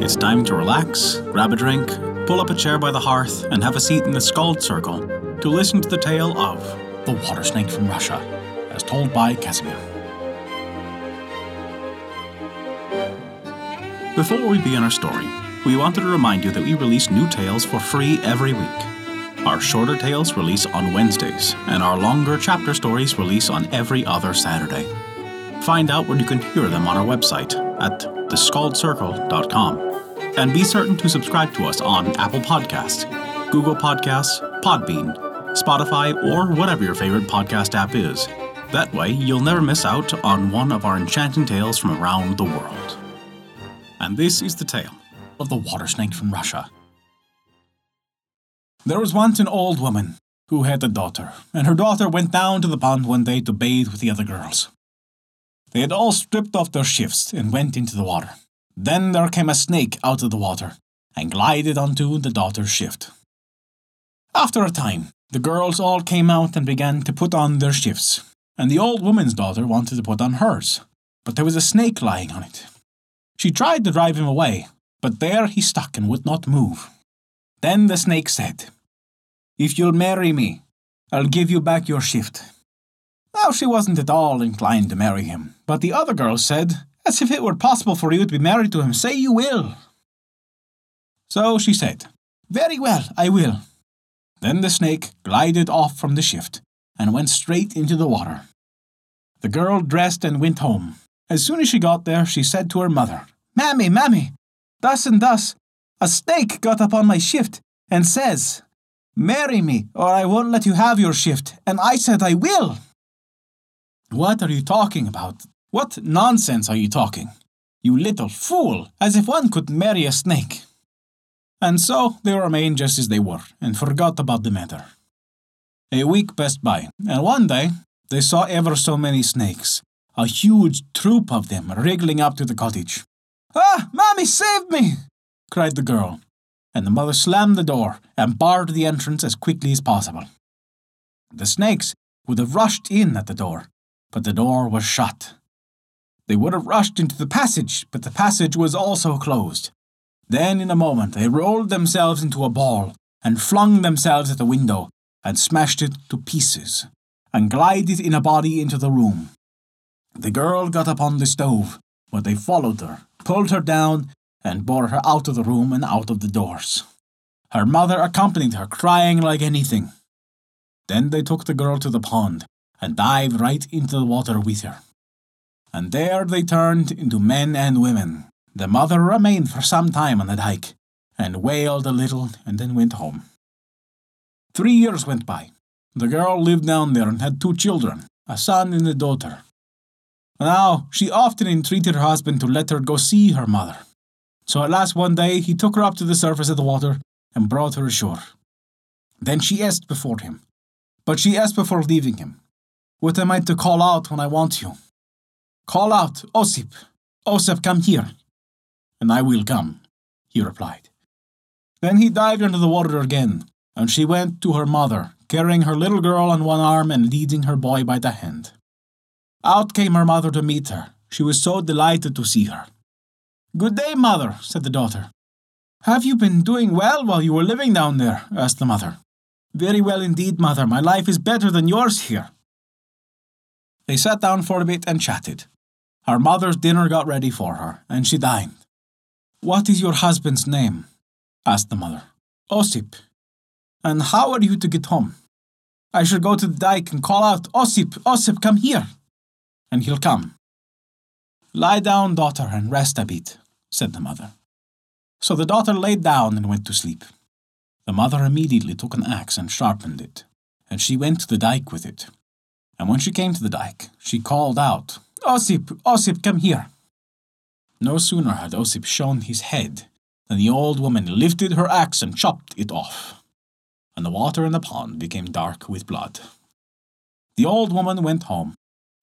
It's time to relax, grab a drink, pull up a chair by the hearth, and have a seat in the Skald's Circle to listen to the tale of The Water Snake from Russia, as told by Casimir. Before we begin our story, we wanted to remind you that we release new tales for free every week. Our shorter tales release on Wednesdays, and our longer chapter stories release on every other Saturday. Find out where you can hear them on our website at theskaldcircle.com. And be certain to subscribe to us on Apple Podcasts, Google Podcasts, Podbean, Spotify, or whatever your favorite podcast app is. That way, you'll never miss out on one of our enchanting tales from around the world. And this is the tale of the water snake from Russia. There was once an old woman who had a daughter, and her daughter went down to the pond one day to bathe with the other girls. They had all stripped off their shifts and went into the water. Then there came a snake out of the water and glided onto the daughter's shift. After a time, the girls all came out and began to put on their shifts, and the old woman's daughter wanted to put on hers, but there was a snake lying on it. She tried to drive him away, but there he stuck and would not move. Then the snake said, "If you'll marry me, I'll give you back your shift." Now she wasn't at all inclined to marry him, but the other girl said, "As if it were possible for you to be married to him, say you will." So she said, "Very well, I will." Then the snake glided off from the shift and went straight into the water. The girl dressed and went home. As soon as she got there, she said to her mother, Mammy, thus and thus, a snake got upon my shift and says, 'Marry me, or I won't let you have your shift.' And I said, 'I will.'" "What are you talking about? What nonsense are you talking? You little fool, as if one could marry a snake." And so they remained just as they were, and forgot about the matter. A week passed by, and one day they saw ever so many snakes, a huge troop of them wriggling up to the cottage. "Ah, Mommy, save me!" cried the girl, and the mother slammed the door and barred the entrance as quickly as possible. The snakes would have rushed in at the door, but the door was shut. They would have rushed into the passage, but the passage was also closed. Then in a moment they rolled themselves into a ball and flung themselves at the window and smashed it to pieces and glided in a body into the room. The girl got upon the stove, but they followed her, pulled her down, and bore her out of the room and out of the doors. Her mother accompanied her, crying like anything. Then they took the girl to the pond and dived right into the water with her. And there they turned into men and women. The mother remained for some time on the dike, and wailed a little, and then went home. 3 years went by. The girl lived down there and had 2 children, a son and a daughter. Now, she often entreated her husband to let her go see her mother. So at last one day, he took her up to the surface of the water and brought her ashore. Then she asked before him, but she asked before leaving him, "What am I to call out when I want you?" "Call out, Osip. Osip, come here." "And I will come," he replied. Then he dived into the water again, and she went to her mother, carrying her little girl on one arm and leading her boy by the hand. Out came her mother to meet her. She was so delighted to see her. "Good day, mother," said the daughter. "Have you been doing well while you were living down there?" asked the mother. "Very well indeed, mother. My life is better than yours here." They sat down for a bit and chatted. Her mother's dinner got ready for her, and she dined. "What is your husband's name?" asked the mother. "Osip." "And how are you to get home?" "I shall go to the dike and call out, 'Osip, Osip, come here,' and he'll come." "Lie down, daughter, and rest a bit," said the mother. So the daughter lay down and went to sleep. The mother immediately took an axe and sharpened it, and she went to the dike with it. And when she came to the dike, she called out, "Osip, Osip, come here." No sooner had Osip shown his head than the old woman lifted her axe and chopped it off, and the water in the pond became dark with blood. The old woman went home,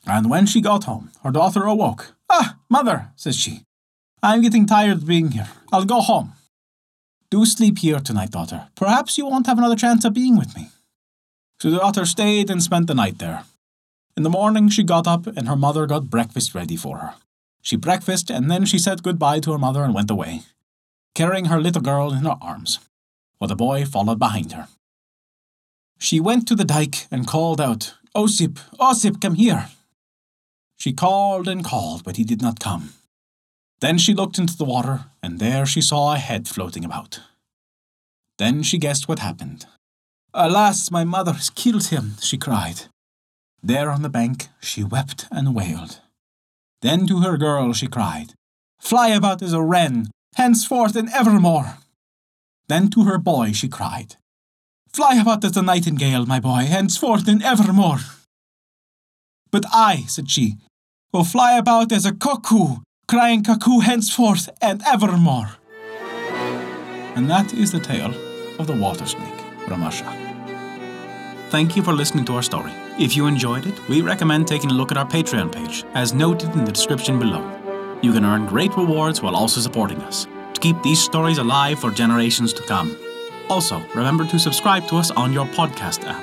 and when she got home, her daughter awoke. "Ah, mother," says she, "I'm getting tired of being here. I'll go home." "Do sleep here tonight, daughter. Perhaps you won't have another chance of being with me." So the daughter stayed and spent the night there. In the morning she got up and her mother got breakfast ready for her. She breakfasted, and then she said goodbye to her mother and went away. carrying her little girl in her arms, while the boy followed behind her. She went to the dike and called out, "Osip, Osip, come here!" She called and called, but he did not come. Then she looked into the water, and there she saw a head floating about. Then she guessed what happened. "Alas, my mother has killed him," she cried. There on the bank she wept and wailed. Then to her girl she cried, "Fly about as a wren, henceforth and evermore." Then to her boy she cried, "Fly about as a nightingale, my boy, henceforth and evermore." "But I," said she, "will fly about as a cuckoo, crying cuckoo henceforth and evermore." And that is the tale of the water snake, Ramasha. Thank you for listening to our story. If you enjoyed it, we recommend taking a look at our Patreon page, as noted in the description below. You can earn great rewards while also supporting us, to keep these stories alive for generations to come. Also, remember to subscribe to us on your podcast app,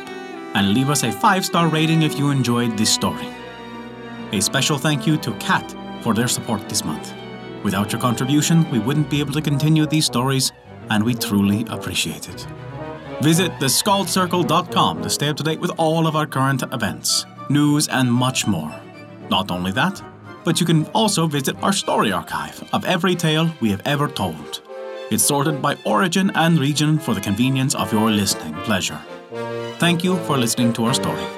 and leave us a 5-star rating if you enjoyed this story. A special thank you to Kat for their support this month. Without your contribution, we wouldn't be able to continue these stories, and we truly appreciate it. Visit theskaldcircle.com to stay up to date with all of our current events, news, and much more. Not only that, but you can also visit our story archive of every tale we have ever told. It's sorted by origin and region for the convenience of your listening pleasure. Thank you for listening to our story.